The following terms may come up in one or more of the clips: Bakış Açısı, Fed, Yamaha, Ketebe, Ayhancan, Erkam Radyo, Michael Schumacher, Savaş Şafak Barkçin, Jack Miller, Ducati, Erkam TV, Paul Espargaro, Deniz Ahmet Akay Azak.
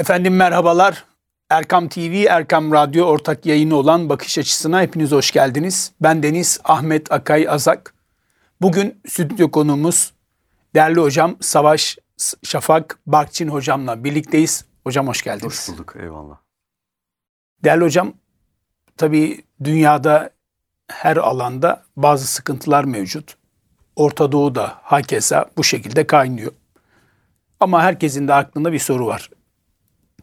Efendim merhabalar. Erkam TV, Erkam Radyo ortak yayını olan Bakış Açısı'na hepiniz hoş geldiniz. Ben Deniz Ahmet Akay Azak. Bugün stüdyo konuğumuz değerli hocam Savaş Şafak Barkçin hocamla birlikteyiz. Hocam hoş geldiniz. Hoş bulduk, eyvallah. Değerli hocam, tabii dünyada her alanda bazı sıkıntılar mevcut. Orta Doğu'da hakeza bu şekilde kaynıyor. Ama herkesin de aklında bir soru var.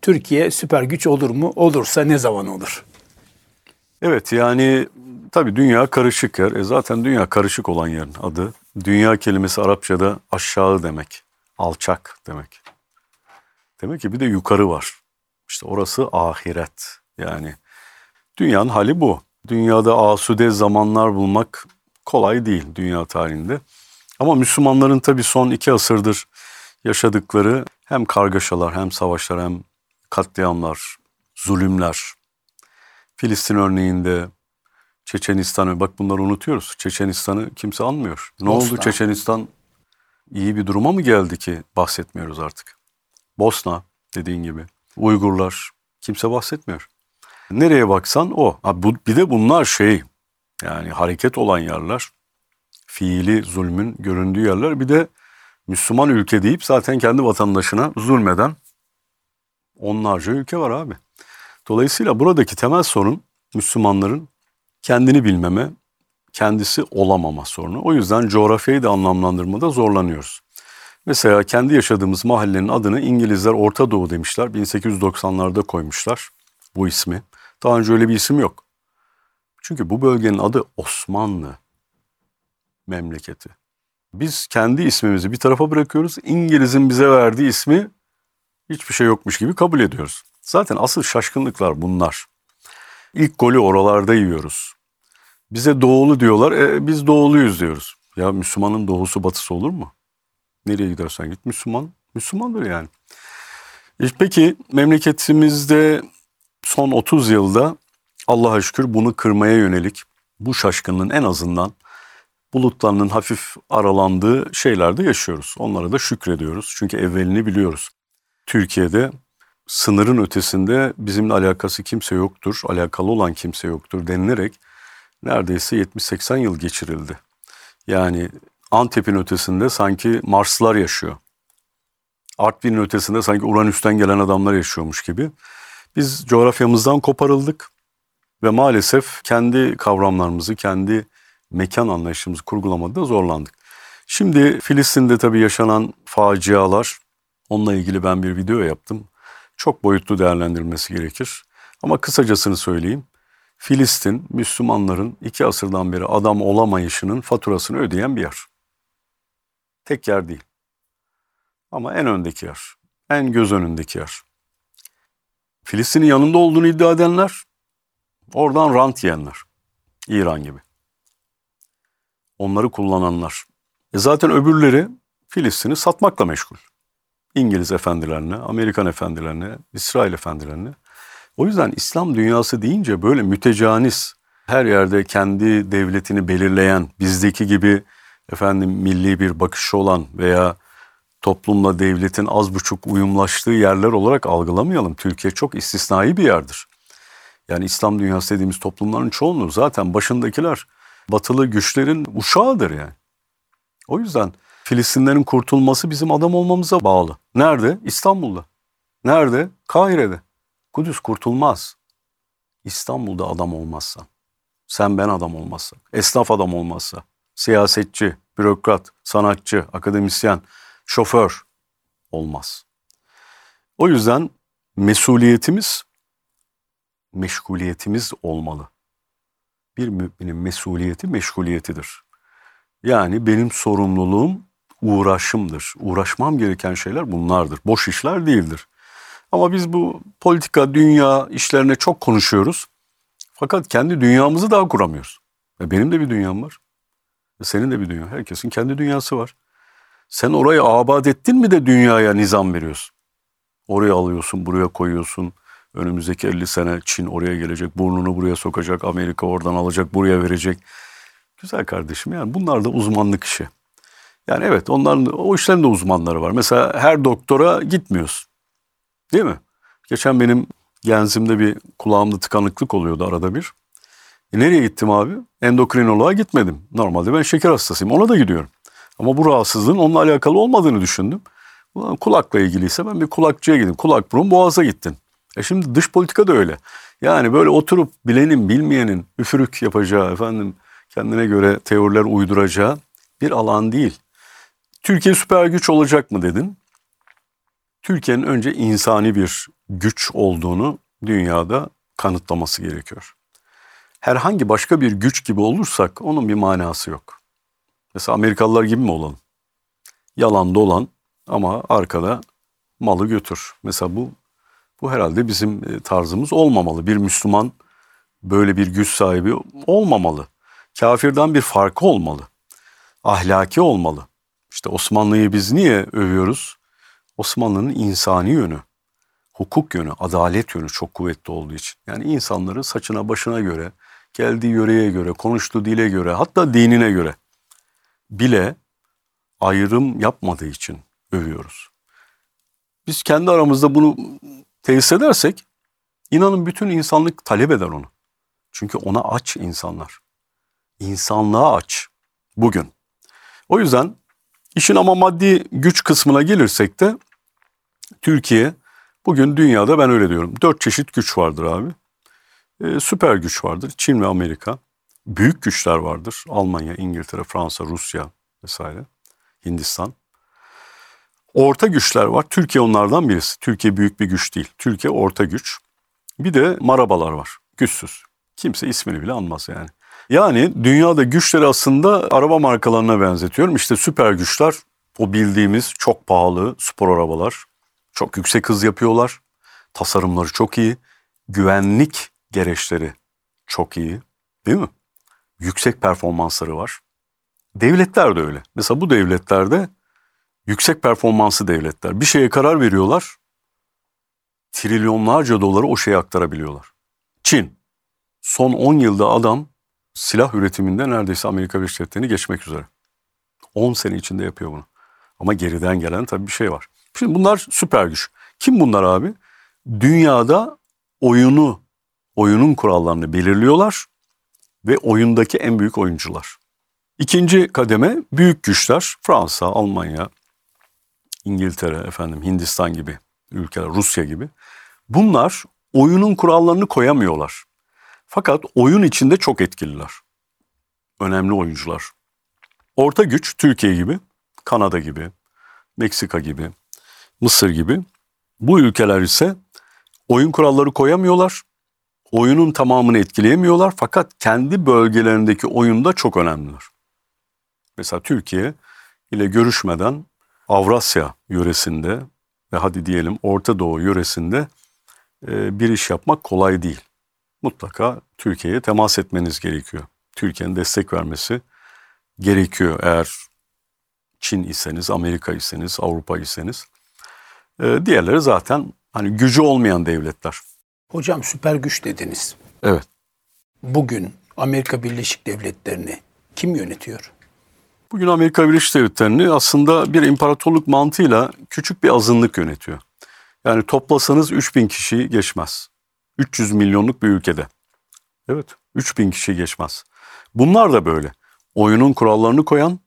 Türkiye süper güç olur mu? Olursa ne zaman olur? Evet, yani tabii dünya karışık yer. Zaten dünya karışık olan yerin adı. Dünya kelimesi Arapçada aşağı demek, alçak demek. Demek ki bir de yukarı var. İşte orası ahiret. Yani dünyanın hali bu. Dünyada asude zamanlar bulmak kolay değil dünya tarihinde. Ama Müslümanların tabii son 2 asırdır yaşadıkları hem kargaşalar, hem savaşlar, hem katliamlar, zulümler. Filistin örneğinde Çeçenistan'ı, bak bunları unutuyoruz. Çeçenistan'ı kimse anmıyor. Ne oldu Çeçenistan? İyi bir duruma mı geldi ki bahsetmiyoruz artık? Bosna dediğin gibi. Uygurlar, kimse bahsetmiyor. Nereye baksan o. Bir de bunlar yani hareket olan yerler, fiili zulmün göründüğü yerler. Bir de Müslüman ülke deyip zaten kendi vatandaşına zulmeden onlarca ülke var abi. Dolayısıyla buradaki temel sorun Müslümanların kendini bilmeme, kendisi olamama sorunu. O yüzden coğrafyayı da anlamlandırmada zorlanıyoruz. Mesela kendi yaşadığımız mahallenin adını İngilizler Orta Doğu demişler. 1890'larda koymuşlar bu ismi. Daha önce öyle bir isim yok. Çünkü bu bölgenin adı Osmanlı memleketi. Biz kendi ismimizi bir tarafa bırakıyoruz. İngiliz'in bize verdiği ismi hiçbir şey yokmuş gibi kabul ediyoruz. Zaten asıl şaşkınlıklar bunlar. İlk golü oralarda yiyoruz. Bize doğulu diyorlar, biz doğuluyuz diyoruz. Ya Müslümanın doğusu batısı olur mu? Nereye gidersen git Müslüman, Müslümandır yani. Peki memleketimizde son 30 yılda Allah'a şükür bunu kırmaya yönelik bu şaşkınlığın en azından bulutlarının hafif aralandığı şeylerde yaşıyoruz. Onlara da şükrediyoruz. Çünkü evvelini biliyoruz. Türkiye'de sınırın ötesinde bizimle alakası kimse yoktur, alakalı olan kimse yoktur denilerek neredeyse 70-80 yıl geçirildi. Yani Antep'in ötesinde sanki Marslar yaşıyor. Artvin'in ötesinde sanki Uranüs'ten gelen adamlar yaşıyormuş gibi. Biz coğrafyamızdan koparıldık ve maalesef kendi kavramlarımızı, kendi mekan anlayışımızı kurgulamada zorlandık. Şimdi Filistin'de tabii yaşanan facialar, onunla ilgili ben bir video yaptım. Çok boyutlu değerlendirilmesi gerekir. Ama kısacasını söyleyeyim. Filistin, Müslümanların 2 asırdan beri adam olamayışının faturasını ödeyen bir yer. Tek yer değil. Ama en öndeki yer. En göz önündeki yer. Filistin'in yanında olduğunu iddia edenler, oradan rant yiyenler. İran gibi. Onları kullananlar. Zaten öbürleri Filistin'i satmakla meşgul. İngiliz efendilerine, Amerikan efendilerine, İsrail efendilerine. O yüzden İslam dünyası deyince böyle mütecanis, her yerde kendi devletini belirleyen, bizdeki gibi efendim milli bir bakışı olan veya toplumla devletin az buçuk uyumlaştığı yerler olarak algılamayalım. Türkiye çok istisnai bir yerdir. Yani İslam dünyası dediğimiz toplumların çoğunluğu zaten başındakiler batılı güçlerin uşağıdır yani. O yüzden Filistinlerin kurtulması bizim adam olmamıza bağlı. Nerede? İstanbul'da. Nerede? Kahire'de. Kudüs kurtulmaz. İstanbul'da adam olmazsan, sen ben adam olmazsak, esnaf adam olmazsa, siyasetçi, bürokrat, sanatçı, akademisyen, şoför olmaz. O yüzden mesuliyetimiz, meşguliyetimiz olmalı. Bir müminin mesuliyeti meşguliyetidir. Yani benim sorumluluğum uğraşımdır. Uğraşmam gereken şeyler bunlardır. Boş işler değildir. Ama biz bu politika, dünya işlerine çok konuşuyoruz. Fakat kendi dünyamızı daha kuramıyoruz. Benim de bir dünyam var. Senin de bir dünya. Herkesin kendi dünyası var. Sen orayı abat ettin mi de dünyaya nizam veriyorsun. Oraya alıyorsun, buraya koyuyorsun. Önümüzdeki 50 sene Çin oraya gelecek, burnunu buraya sokacak, Amerika oradan alacak, buraya verecek. Güzel kardeşim, yani bunlar da uzmanlık işi. Yani evet, onların o işlerin de uzmanları var. Mesela her doktora gitmiyorsun. Değil mi? Geçen benim genzimde bir kulağımda tıkanıklık oluyordu arada bir. Nereye gittim abi? Endokrinoloğa gitmedim. Normalde ben şeker hastasıyım. Ona da gidiyorum. Ama bu rahatsızlığın onunla alakalı olmadığını düşündüm. Ulan kulakla ilgiliyse ben bir kulakçıya gideyim. Kulak, burun, boğaza gittin. Şimdi dış politika da öyle. Yani böyle oturup bilenin, bilmeyenin üfürük yapacağı, efendim kendine göre teoriler uyduracağı bir alan değil. Türkiye süper güç olacak mı dedin? Türkiye'nin önce insani bir güç olduğunu dünyada kanıtlaması gerekiyor. Herhangi başka bir güç gibi olursak onun bir manası yok. Mesela Amerikalılar gibi mi olalım? Yalan dolan ama arkada malı götür. Mesela bu herhalde bizim tarzımız olmamalı. Bir Müslüman böyle bir güç sahibi olmamalı. Kafirden bir farkı olmalı. Ahlaki olmalı. İşte Osmanlı'yı biz niye övüyoruz? Osmanlı'nın insani yönü, hukuk yönü, adalet yönü çok kuvvetli olduğu için. Yani insanları saçına başına göre, geldiği yöreye göre, konuştuğu dile göre, hatta dinine göre bile ayrım yapmadığı için övüyoruz. Biz kendi aramızda bunu tesis edersek, inanın bütün insanlık talep eder onu. Çünkü ona aç insanlar. İnsanlığa aç bugün. O yüzden işin ama maddi güç kısmına gelirsek de Türkiye bugün dünyada, ben öyle diyorum, 4 çeşit güç vardır abi. Süper güç vardır, Çin ve Amerika. Büyük güçler vardır, Almanya, İngiltere, Fransa, Rusya vesaire, Hindistan. Orta güçler var, Türkiye onlardan birisi. Türkiye büyük bir güç değil, Türkiye orta güç. Bir de marabalar var, güçsüz. Kimse ismini bile anmaz yani. Yani dünyada güçleri aslında araba markalarına benzetiyorum. İşte süper güçler, o bildiğimiz çok pahalı spor arabalar, çok yüksek hız yapıyorlar, tasarımları çok iyi, güvenlik gereçleri çok iyi, değil mi? Yüksek performansları var. Devletler de öyle. Mesela bu devletlerde yüksek performanslı devletler. Bir şeye karar veriyorlar, trilyonlarca doları o şeye aktarabiliyorlar. Çin, son 10 yılda adam silah üretiminde neredeyse Amerika Birleşik Devletleri'ni geçmek üzere. 10 sene içinde yapıyor bunu. Ama geriden gelen tabii bir şey var. Şimdi bunlar süper güç. Kim bunlar abi? Dünyada oyunun kurallarını belirliyorlar ve oyundaki en büyük oyuncular. İkinci kademe büyük güçler. Fransa, Almanya, İngiltere, Hindistan gibi ülkeler, Rusya gibi. Bunlar oyunun kurallarını koyamıyorlar. Fakat oyun içinde çok etkililer. Önemli oyuncular. Orta güç Türkiye gibi, Kanada gibi, Meksika gibi, Mısır gibi. Bu ülkeler ise oyun kuralları koyamıyorlar. Oyunun tamamını etkileyemiyorlar. Fakat kendi bölgelerindeki oyunda çok önemliler. Mesela Türkiye ile görüşmeden Avrasya yöresinde ve hadi diyelim Orta Doğu yöresinde bir iş yapmak kolay değil. Mutlaka Türkiye'ye temas etmeniz gerekiyor. Türkiye'nin destek vermesi gerekiyor eğer Çin iseniz, Amerika iseniz, Avrupa iseniz. Diğerleri zaten gücü olmayan devletler. Hocam süper güç dediniz. Evet. Bugün Amerika Birleşik Devletleri'ni kim yönetiyor? Bugün Amerika Birleşik Devletleri'ni aslında bir imparatorluk mantığıyla küçük bir azınlık yönetiyor. Yani toplasanız 3000 kişiyi geçmez. 300 milyonluk bir ülkede. Evet, 3000 kişi geçmez. Bunlar da böyle. Oyunun kurallarını koyan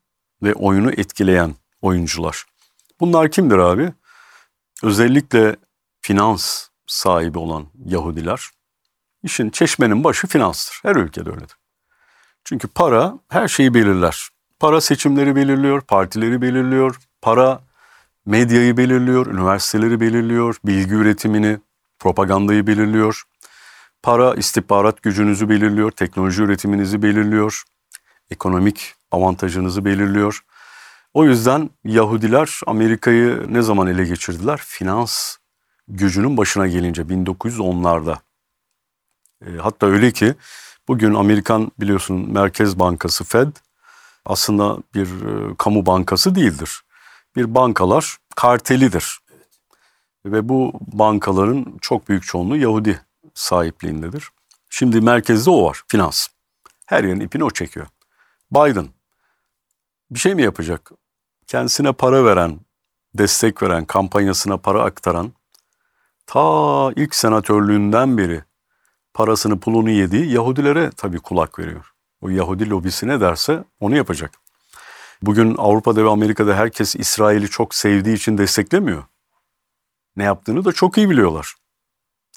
ve oyunu etkileyen oyuncular. Bunlar kimdir abi? Özellikle finans sahibi olan Yahudiler. İşin çeşmenin başı finanstır. Her ülkede öyledir. Çünkü para her şeyi belirler. Para seçimleri belirliyor, partileri belirliyor. Para medyayı belirliyor, üniversiteleri belirliyor, bilgi üretimini, propagandayı belirliyor. Para istihbarat gücünüzü belirliyor, teknoloji üretiminizi belirliyor, ekonomik avantajınızı belirliyor. O yüzden Yahudiler Amerika'yı ne zaman ele geçirdiler? Finans gücünün başına gelince 1910'larda. Hatta öyle ki bugün Amerikan biliyorsun Merkez Bankası Fed aslında bir kamu bankası değildir. Bir bankalar kartelidir. Ve bu bankaların çok büyük çoğunluğu Yahudi sahipliğindedir. Şimdi merkezde o var, finans. Her yerin ipini o çekiyor. Biden bir şey mi yapacak? Kendisine para veren, destek veren, kampanyasına para aktaran, ta ilk senatörlüğünden beri parasını pulunu yediği Yahudilere tabii kulak veriyor. O Yahudi lobisi ne derse onu yapacak. Bugün Avrupa'da ve Amerika'da herkes İsrail'i çok sevdiği için desteklemiyor. Ne yaptığını da çok iyi biliyorlar.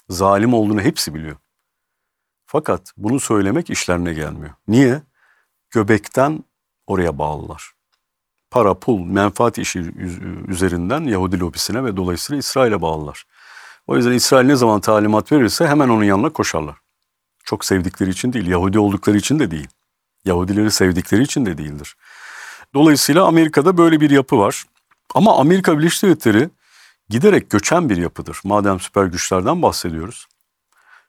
Zalim olduğunu hepsi biliyor. Fakat bunu söylemek işlerine gelmiyor. Niye? Göbekten oraya bağlılar. Para, pul, menfaat işi üzerinden Yahudi lobisine ve dolayısıyla İsrail'e bağlılar. O yüzden İsrail ne zaman talimat verirse hemen onun yanına koşarlar. Çok sevdikleri için değil, Yahudi oldukları için de değil. Yahudileri sevdikleri için de değildir. Dolayısıyla Amerika'da böyle bir yapı var. Ama Amerika Birleşik Devletleri giderek göçen bir yapıdır. Madem süper güçlerden bahsediyoruz.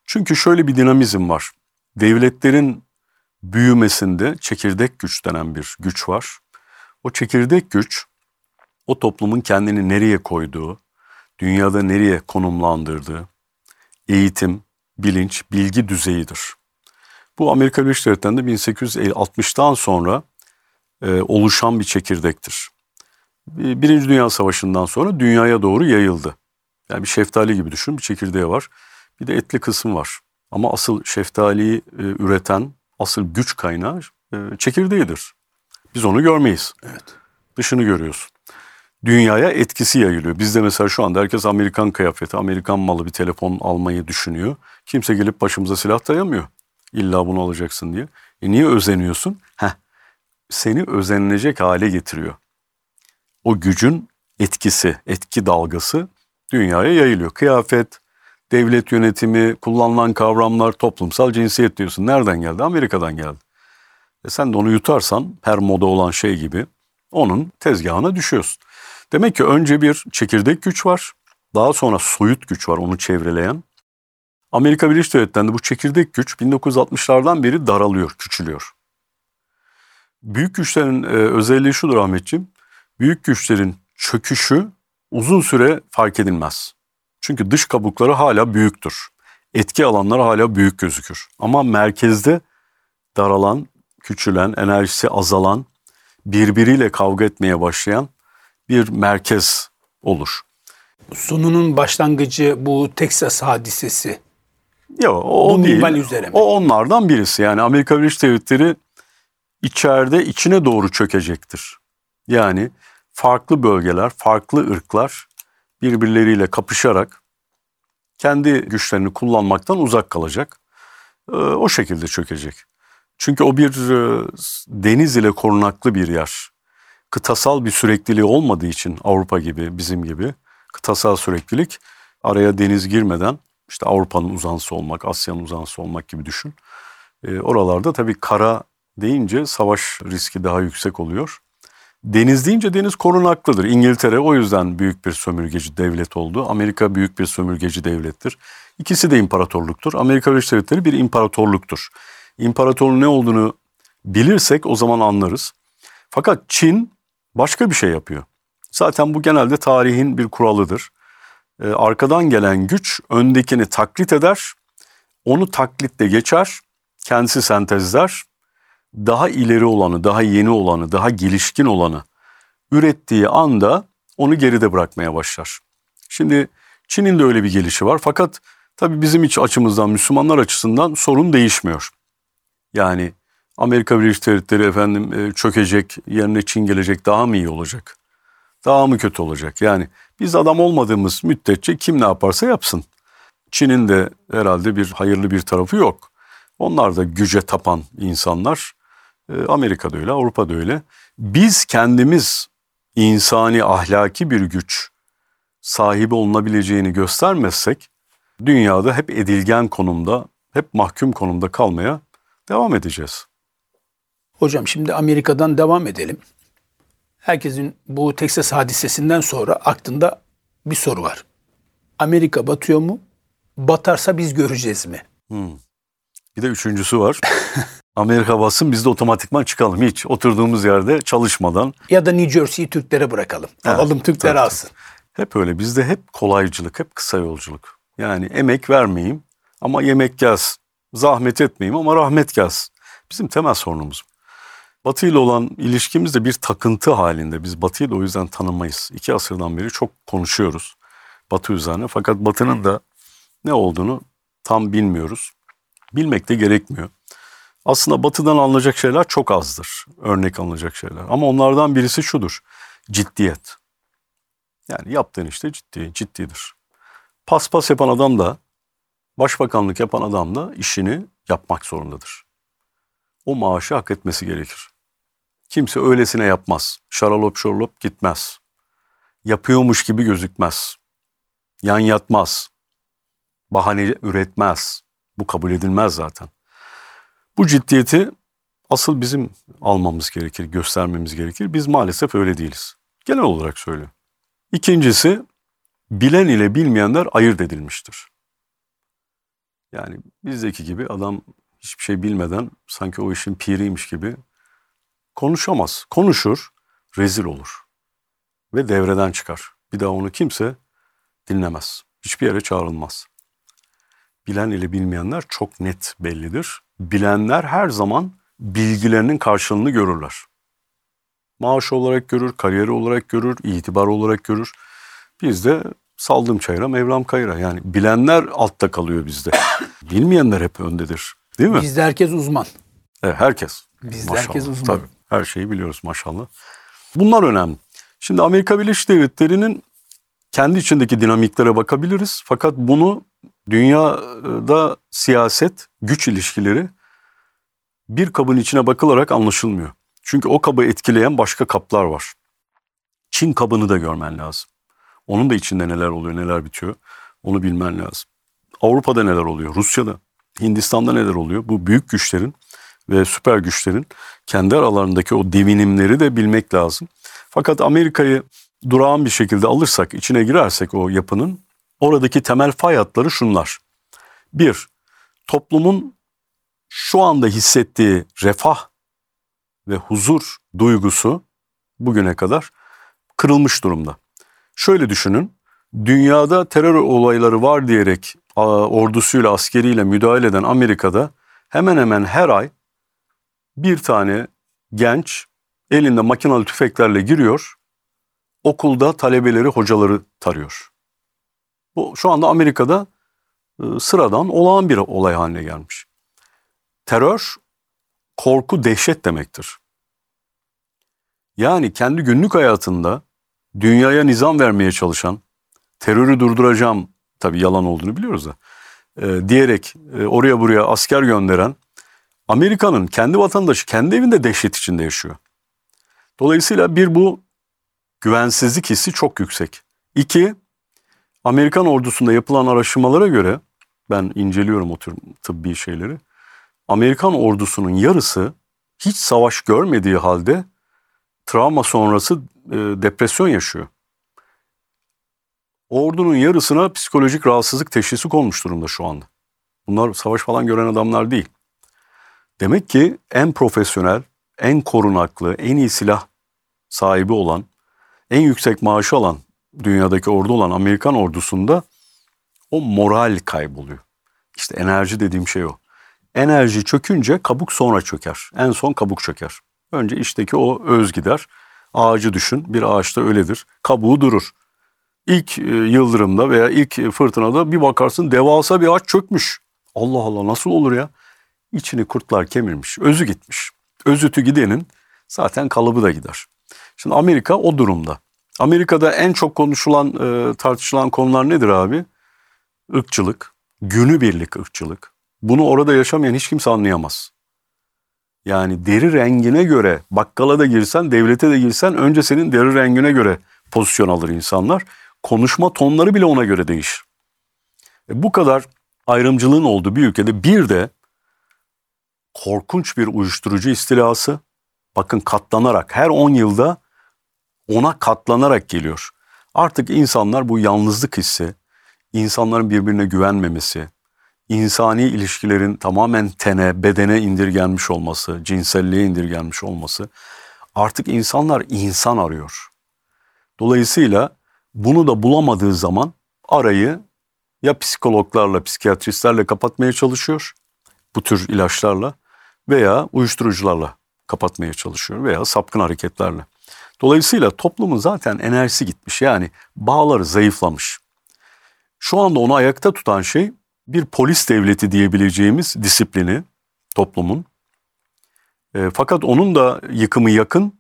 Çünkü şöyle bir dinamizm var. Devletlerin büyümesinde çekirdek güç denen bir güç var. O çekirdek güç, o toplumun kendini nereye koyduğu, dünyada nereye konumlandırdığı, eğitim, bilinç, bilgi düzeyidir. Bu Amerika Birleşik Devletleri'nde 1860'tan sonra oluşan bir çekirdektir. Birinci Dünya Savaşı'ndan sonra dünyaya doğru yayıldı. Yani bir şeftali gibi düşün, bir çekirdeği var. Bir de etli kısım var. Ama asıl şeftaliyi üreten, asıl güç kaynağı çekirdeğidir. Biz onu görmeyiz. Evet. Dışını görüyorsun. Dünyaya etkisi yayılıyor. Bizde mesela şu anda herkes Amerikan kıyafeti, Amerikan malı bir telefon almayı düşünüyor. Kimse gelip başımıza silah dayamıyor. İlla bunu alacaksın diye. Niye özeniyorsun? Seni özenilecek hale getiriyor. O gücün etkisi, etki dalgası dünyaya yayılıyor. Kıyafet, devlet yönetimi, kullanılan kavramlar, toplumsal cinsiyet diyorsun. Nereden geldi? Amerika'dan geldi. Sen de onu yutarsan her moda olan şey gibi onun tezgahına düşüyorsun. Demek ki önce bir çekirdek güç var. Daha sonra soyut güç var onu çevreleyen. Amerika Birleşik Devletleri'nde bu çekirdek güç 1960'lardan beri daralıyor, küçülüyor. Büyük güçlerin özelliği şudur Ahmetciğim. Büyük güçlerin çöküşü uzun süre fark edilmez. Çünkü dış kabukları hala büyüktür. Etki alanları hala büyük gözükür. Ama merkezde daralan, küçülen, enerjisi azalan, birbiriyle kavga etmeye başlayan bir merkez olur. Sonunun başlangıcı bu Texas hadisesi. Ya o değil. O onlardan birisi. Yani Amerika Birleşik Devletleri içeride içine doğru çökecektir. Yani farklı bölgeler, farklı ırklar birbirleriyle kapışarak kendi güçlerini kullanmaktan uzak kalacak. O şekilde çökecek. Çünkü o bir deniz ile korunaklı bir yer. Kıtasal bir sürekliliği olmadığı için Avrupa gibi, bizim gibi kıtasal süreklilik araya deniz girmeden işte Avrupa'nın uzantısı olmak, Asya'nın uzantısı olmak gibi düşün. Oralarda tabii kara deyince savaş riski daha yüksek oluyor. Deniz deyince deniz korunaklıdır. İngiltere o yüzden büyük bir sömürgeci devlet oldu. Amerika büyük bir sömürgeci devlettir. İkisi de imparatorluktur. Amerika Birleşik Devletleri bir imparatorluktur. İmparatorun ne olduğunu bilirsek o zaman anlarız. Fakat Çin başka bir şey yapıyor. Zaten bu genelde tarihin bir kuralıdır. Arkadan gelen güç öndekini taklit eder. Onu taklitle geçer. Kendisi sentezler. Daha ileri olanı, daha yeni olanı, daha gelişkin olanı ürettiği anda onu geride bırakmaya başlar. Şimdi Çin'in de öyle bir gelişi var. Fakat tabii bizim iç açımızdan, Müslümanlar açısından sorun değişmiyor. Yani Amerika Birleşik Devletleri çökecek, yerine Çin gelecek, daha mı iyi olacak? Daha mı kötü olacak? Yani biz adam olmadığımız müddetçe kim ne yaparsa yapsın. Çin'in de herhalde bir hayırlı bir tarafı yok. Onlar da güce tapan insanlar. Amerika'da öyle, Avrupa'da öyle. Biz kendimiz insani, ahlaki bir güç sahibi olunabileceğini göstermezsek dünyada hep edilgen konumda, hep mahkum konumda kalmaya devam edeceğiz. Hocam şimdi Amerika'dan devam edelim. Herkesin bu Texas hadisesinden sonra aklında bir soru var. Amerika batıyor mu? Batarsa biz göreceğiz mi? Bir de üçüncüsü var. Amerika batsın biz de otomatikman çıkalım. Hiç oturduğumuz yerde çalışmadan. Ya da New Jersey'yi Türklere bırakalım. Alalım Türkler alsın. Hep öyle. Bizde hep kolaycılık, hep kısa yolculuk. Yani emek vermeyeyim ama yemek gelsin. Zahmet etmeyeyim ama rahmet gelsin. Bizim temel sorunumuz. Batı ile olan ilişkimiz de bir takıntı halinde. Biz Batı'yı da o yüzden tanımayız. 2 asırdan beri çok konuşuyoruz. Batı üzerine. Fakat Batı'nın da ne olduğunu tam bilmiyoruz. Bilmek de gerekmiyor. Aslında Batı'dan alınacak şeyler çok azdır. Örnek alınacak şeyler. Ama onlardan birisi şudur. Ciddiyet. Yani yaptığın işte ciddidir. Paspas yapan adam da, başbakanlık yapan adam da işini yapmak zorundadır. O maaşı hak etmesi gerekir. Kimse öylesine yapmaz. Şaralop şorlop gitmez. Yapıyormuş gibi gözükmez. Yan yatmaz. Bahane üretmez. Bu kabul edilmez zaten. Bu ciddiyeti asıl bizim almamız gerekir, göstermemiz gerekir. Biz maalesef öyle değiliz. Genel olarak söylüyorum. İkincisi, bilen ile bilmeyenler ayırt edilmiştir. Yani bizdeki gibi adam hiçbir şey bilmeden sanki o işin piriymiş gibi konuşamaz. Konuşur, rezil olur ve devreden çıkar. Bir daha onu kimse dinlemez. Hiçbir yere çağrılmaz. Bilen ile bilmeyenler çok net bellidir. Bilenler her zaman bilgilerinin karşılığını görürler. Maaş olarak görür, kariyeri olarak görür, itibar olarak görür. Biz de saldım çayıra, Mevlam kayıra. Yani bilenler altta kalıyor bizde. Bilmeyenler hep öndedir. Değil mi? Bizde herkes uzman. Evet, herkes. Bizde herkes uzman. Tabii, her şeyi biliyoruz maşallah. Bunlar önemli. Şimdi Amerika Birleşik Devletleri'nin kendi içindeki dinamiklere bakabiliriz. Fakat bunu dünyada siyaset, güç ilişkileri bir kabın içine bakılarak anlaşılmıyor. Çünkü o kabı etkileyen başka kaplar var. Çin kabını da görmen lazım. Onun da içinde neler oluyor, neler bitiyor onu bilmen lazım. Avrupa'da neler oluyor, Rusya'da, Hindistan'da neler oluyor? Bu büyük güçlerin ve süper güçlerin kendi aralarındaki o devinimleri de bilmek lazım. Fakat Amerika'yı durağan bir şekilde alırsak, içine girersek o yapının, oradaki temel fay hatları şunlar. Bir, toplumun şu anda hissettiği refah ve huzur duygusu bugüne kadar kırılmış durumda. Şöyle düşünün, dünyada terör olayları var diyerek ordusuyla, askeriyle müdahale eden Amerika'da hemen hemen her ay bir tane genç elinde makinalı tüfeklerle giriyor, okulda talebeleri, hocaları tarıyor. Bu şu anda Amerika'da sıradan, olağan bir olay haline gelmiş. Terör, korku, dehşet demektir. Yani kendi günlük hayatında dünyaya nizam vermeye çalışan, terörü durduracağım, tabii yalan olduğunu biliyoruz da, diyerek oraya buraya asker gönderen Amerika'nın kendi vatandaşı kendi evinde dehşet içinde yaşıyor. Dolayısıyla bir, bu güvensizlik hissi çok yüksek. İki, Amerikan ordusunda yapılan araştırmalara göre, ben inceliyorum o tür tıbbi şeyleri, Amerikan ordusunun yarısı hiç savaş görmediği halde travma sonrası depresyon yaşıyor. Ordunun yarısına psikolojik rahatsızlık teşhisi konmuş durumda şu anda. Bunlar savaş falan gören adamlar değil. Demek ki en profesyonel, en korunaklı, en iyi silah sahibi olan, en yüksek maaşı alan, dünyadaki ordu olan Amerikan ordusunda o moral kayboluyor. İşte enerji dediğim şey o. Enerji çökünce kabuk sonra çöker. En son kabuk çöker. Önce içteki o öz gider. Ağacı düşün. Bir ağaçta öyledir. Kabuğu durur. İlk yıldırımda veya ilk fırtınada bir bakarsın devasa bir ağaç çökmüş. Allah Allah, nasıl olur ya? İçini kurtlar kemirmiş. Özü gitmiş. Özütü gidenin zaten kalıbı da gider. Şimdi Amerika o durumda. Amerika'da en çok konuşulan, tartışılan konular nedir abi? Irkçılık, günübirlik ırkçılık. Bunu orada yaşamayan hiç kimse anlayamaz. Yani deri rengine göre, bakkala da girsen, devlete de girsen, önce senin deri rengine göre pozisyon alır insanlar. Konuşma tonları bile ona göre değişir. Bu kadar ayrımcılığın olduğu bir ülkede bir de korkunç bir uyuşturucu istilası, bakın katlanarak, her 10 yılda ona katlanarak geliyor. Artık insanlar bu yalnızlık hissi, insanların birbirine güvenmemesi, insani ilişkilerin tamamen tene, bedene indirgenmiş olması, cinselliğe indirgenmiş olması, artık insanlar insan arıyor. Dolayısıyla bunu da bulamadığı zaman arayı ya psikologlarla, psikiyatristlerle kapatmaya çalışıyor, bu tür ilaçlarla, veya uyuşturucularla kapatmaya çalışıyor veya sapkın hareketlerle. Dolayısıyla toplumun zaten enerjisi gitmiş, yani bağları zayıflamış. Şu anda onu ayakta tutan şey bir polis devleti diyebileceğimiz disiplini toplumun. Fakat onun da yıkımı yakın.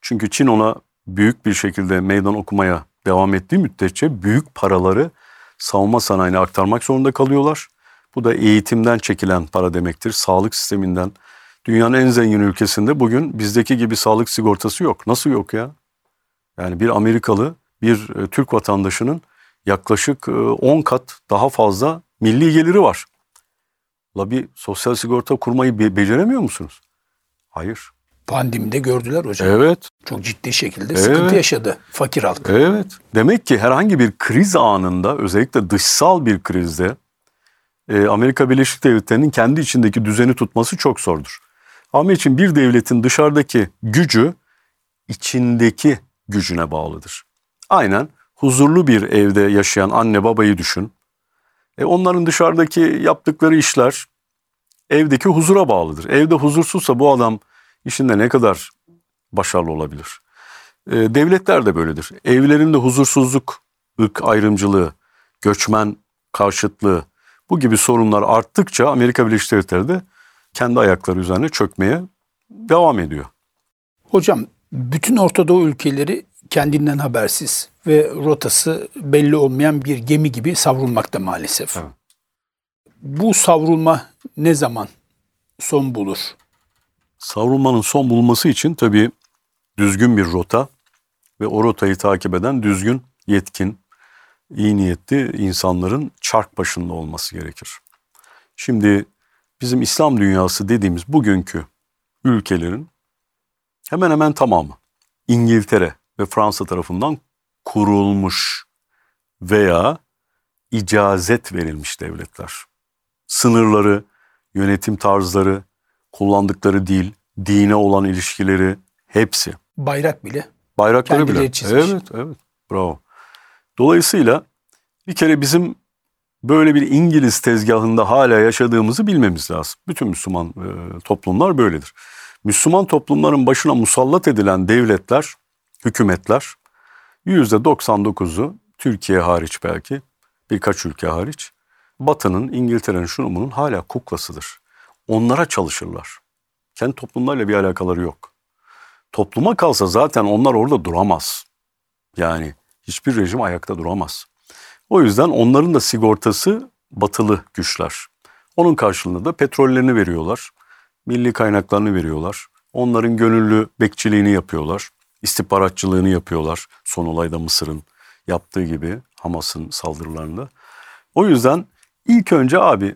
Çünkü Çin ona büyük bir şekilde meydan okumaya devam ettiği müddetçe büyük paraları savunma sanayine aktarmak zorunda kalıyorlar. Bu da eğitimden çekilen para demektir. Sağlık sisteminden. Dünyanın en zengin ülkesinde bugün bizdeki gibi sağlık sigortası yok. Nasıl yok ya? Yani bir Amerikalı, bir Türk vatandaşının yaklaşık 10 kat daha fazla milli geliri var. La bir sosyal sigorta kurmayı beceremiyor musunuz? Hayır. Pandemide gördüler hocam. Evet. Çok ciddi şekilde sıkıntı yaşadı fakir halk. Evet. Demek ki herhangi bir kriz anında, özellikle dışsal bir krizde Amerika Birleşik Devletleri'nin kendi içindeki düzeni tutması çok zordur. Ama için bir devletin dışarıdaki gücü içindeki gücüne bağlıdır. Aynen huzurlu bir evde yaşayan anne babayı düşün. Onların dışarıdaki yaptıkları işler evdeki huzura bağlıdır. Evde huzursuzsa bu adam işinde ne kadar başarılı olabilir? Devletler de böyledir. Evlerinde huzursuzluk, ırk ayrımcılığı, göçmen karşıtlığı, bu gibi sorunlar arttıkça Amerika Birleşik Devletleri de kendi ayakları üzerine çökmeye devam ediyor. Hocam, bütün Orta Doğu ülkeleri kendinden habersiz ve rotası belli olmayan bir gemi gibi savrulmakta maalesef. Evet. Bu savrulma ne zaman son bulur? Savrulmanın son bulması için tabii düzgün bir rota ve o rotayı takip eden düzgün, yetkin, iyi niyetli insanların çark başında olması gerekir. Şimdi bizim İslam dünyası dediğimiz bugünkü ülkelerin hemen hemen tamamı İngiltere ve Fransa tarafından kurulmuş veya icazet verilmiş devletler. Sınırları, yönetim tarzları, kullandıkları dil, dine olan ilişkileri hepsi. Bayrak bile. Bayrakları kendileri bile çizmiş. Evet, evet. Bravo. Dolayısıyla bir kere bizim böyle bir İngiliz tezgahında hala yaşadığımızı bilmemiz lazım. Bütün Müslüman toplumlar böyledir. Müslüman toplumların başına musallat edilen devletler, hükümetler %99'u Türkiye hariç belki birkaç ülke hariç Batı'nın, İngiltere'nin, şunumunun hala kuklasıdır. Onlara çalışırlar. Kendi toplumlarla bir alakaları yok. Topluma kalsa zaten onlar orada duramaz. Yani hiçbir rejim ayakta duramaz. O yüzden onların da sigortası batılı güçler. Onun karşılığında da petrollerini veriyorlar. Milli kaynaklarını veriyorlar. Onların gönüllü bekçiliğini yapıyorlar. İstihbaratçılığını yapıyorlar. Son olayda Mısır'ın yaptığı gibi Hamas'ın saldırılarında. O yüzden ilk önce abi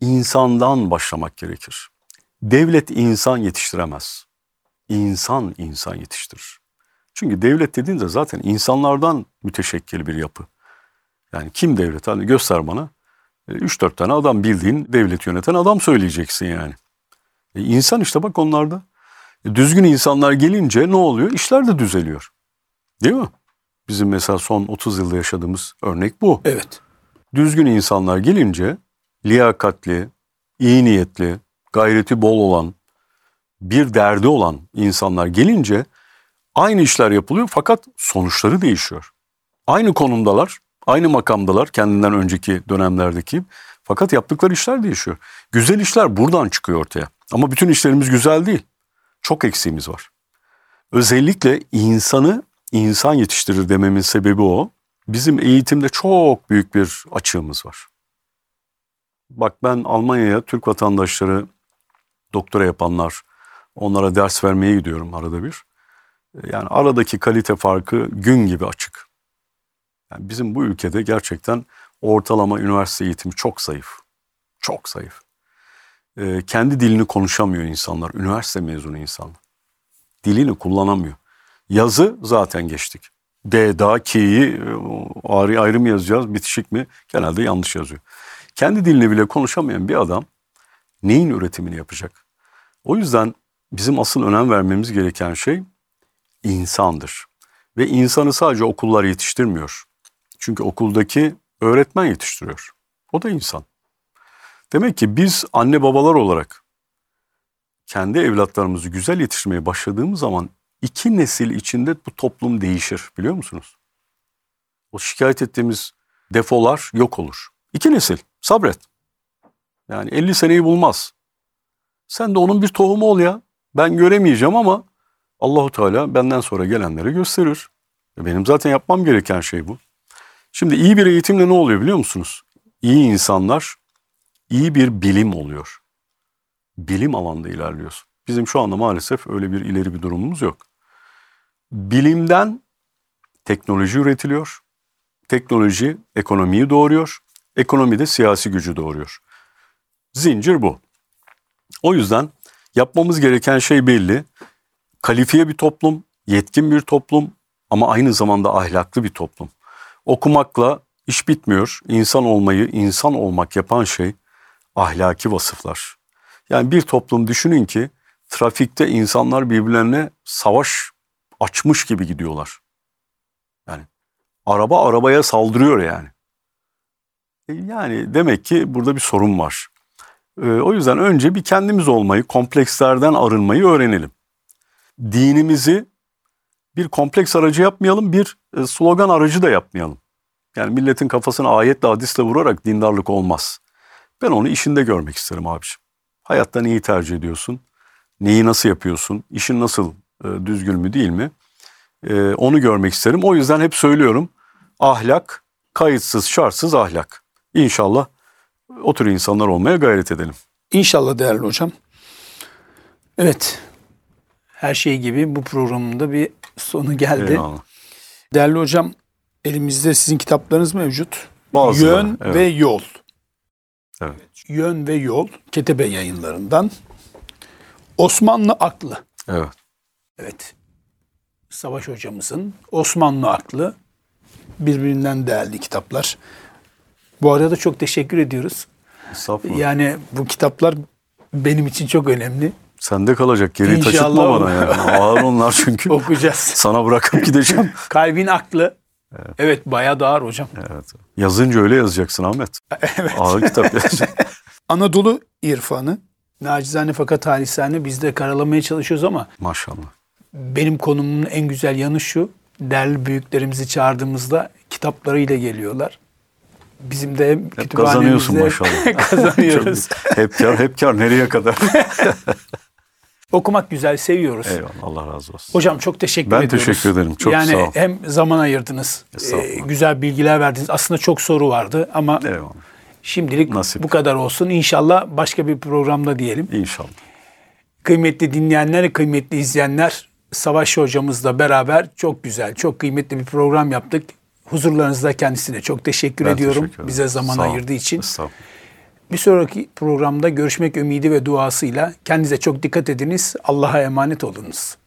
insandan başlamak gerekir. Devlet insan yetiştiremez. İnsan insan yetiştirir. Çünkü devlet dediğinizde zaten insanlardan müteşekkil bir yapı. Yani kim devlet? Hani göster bana. 3-4 tane adam, bildiğin devlet yöneten adam söyleyeceksin yani. İnsan işte bak onlarda. Düzgün insanlar gelince ne oluyor? İşler de düzeliyor. Değil mi? Bizim mesela son 30 yılda yaşadığımız örnek bu. Evet. Düzgün insanlar gelince liyakatli, iyi niyetli, gayreti bol olan, bir derdi olan insanlar gelince aynı işler yapılıyor fakat sonuçları değişiyor. Aynı konumdalar, aynı makamdalar kendinden önceki dönemlerdeki fakat yaptıkları işler değişiyor. Güzel işler buradan çıkıyor ortaya ama bütün işlerimiz güzel değil. Çok eksiğimiz var. Özellikle insanı insan yetiştirir dememin sebebi o. Bizim eğitimde çok büyük bir açığımız var. Bak ben Almanya'ya Türk vatandaşları, doktora yapanlar, onlara ders vermeye gidiyorum arada bir. Yani aradaki kalite farkı gün gibi açık. Yani bizim bu ülkede gerçekten ortalama üniversite eğitimi çok zayıf. Çok zayıf. Kendi dilini konuşamıyor insanlar. Üniversite mezunu insanlar. Dilini kullanamıyor. Yazı zaten geçtik. D, da, ki'yi ayrı mı yazacağız, bitişik mi? Genelde yanlış yazıyor. Kendi dilini bile konuşamayan bir adam neyin üretimini yapacak? O yüzden bizim asıl önem vermemiz gereken şey insandır. Ve insanı sadece okullar yetiştirmiyor. Çünkü okuldaki öğretmen yetiştiriyor. O da insan. Demek ki biz anne babalar olarak kendi evlatlarımızı güzel yetiştirmeye başladığımız zaman 2 nesil içinde bu toplum değişir, biliyor musunuz? O şikayet ettiğimiz defolar yok olur. 2 nesil sabret. Yani 50 seneyi bulmaz. Sen de onun bir tohumu ol ya. Ben göremeyeceğim ama Allahu Teala benden sonra gelenleri gösterir. Benim zaten yapmam gereken şey bu. Şimdi iyi bir eğitimle ne oluyor biliyor musunuz? İyi insanlar, iyi bir bilim oluyor. Bilim alanda ilerliyorsun. Bizim şu anda maalesef öyle bir ileri bir durumumuz yok. Bilimden teknoloji üretiliyor. Teknoloji ekonomiyi doğuruyor. Ekonomi de siyasi gücü doğuruyor. Zincir bu. O yüzden yapmamız gereken şey belli. Kalifiye bir toplum, yetkin bir toplum ama aynı zamanda ahlaklı bir toplum. Okumakla iş bitmiyor. İnsan olmayı, insan olmak yapan şey ahlaki vasıflar. Yani bir toplum düşünün ki trafikte insanlar birbirlerine savaş açmış gibi gidiyorlar. Yani araba arabaya saldırıyor yani. Yani demek ki burada bir sorun var. O yüzden önce bir kendimiz olmayı, komplekslerden arınmayı öğrenelim. Dinimizi bir kompleks aracı yapmayalım, bir slogan aracı da yapmayalım. Yani milletin kafasına ayetle, hadisle vurarak dindarlık olmaz. Ben onu işinde görmek isterim abiciğim. Hayatta neyi tercih ediyorsun? Neyi nasıl yapıyorsun? İşin nasıl, düzgün mü değil mi? Onu görmek isterim. O yüzden hep söylüyorum. Ahlak, kayıtsız, şartsız ahlak. İnşallah o tür insanlar olmaya gayret edelim. İnşallah değerli hocam. Evet. Her şey gibi bu programın da bir sonu geldi. Eyvallah. Değerli hocam, elimizde sizin kitaplarınız mevcut. Bazıları, Yön ve Yol. Evet. Yön ve Yol, Ketebe yayınlarından. Osmanlı Aklı. Evet. Evet. Savaş hocamızın Osmanlı Aklı, birbirinden değerli kitaplar. Bu arada çok teşekkür ediyoruz. Estağfurullah. Yani bu kitaplar benim için çok önemli. Sende kalacak, geri taşıtma bana yani. Ağır onlar çünkü. Okuyacağız. Sana bırakıp gideceğim. Kalbin Aklı. Evet, evet, bayağı da ağır hocam. Evet. Yazınca öyle yazacaksın Ahmet. Evet. Ağır kitap yazacaksın. Anadolu irfanı. Nacizane fakat halisane biz de karalamaya çalışıyoruz ama. Maşallah. Benim konumun en güzel yanı şu. Değerli büyüklerimizi çağırdığımızda kitaplarıyla geliyorlar. Bizim de hem kütüphanemizde. Kazanıyorsun maşallah. Kazanıyoruz. Hep kar, hep kar. Nereye kadar? Okumak güzel, seviyoruz. Eyvallah, Allah razı olsun. Hocam çok teşekkür ediyoruz. Ben teşekkür ederim, çok sağ olun. Hem zaman ayırdınız, güzel bilgiler verdiniz. Aslında çok soru vardı ama eyvallah, şimdilik nasip bu kadar olsun. İnşallah başka bir programda diyelim. İnşallah. Kıymetli dinleyenler, kıymetli izleyenler, Savaş hocamızla beraber çok güzel, çok kıymetli bir program yaptık. Huzurlarınızda kendisine çok teşekkür ediyorum. Teşekkür ederim. Bize zaman ayırdığı için. Bir sonraki programda görüşmek ümidi ve duasıyla kendinize çok dikkat ediniz. Allah'a emanet olunuz.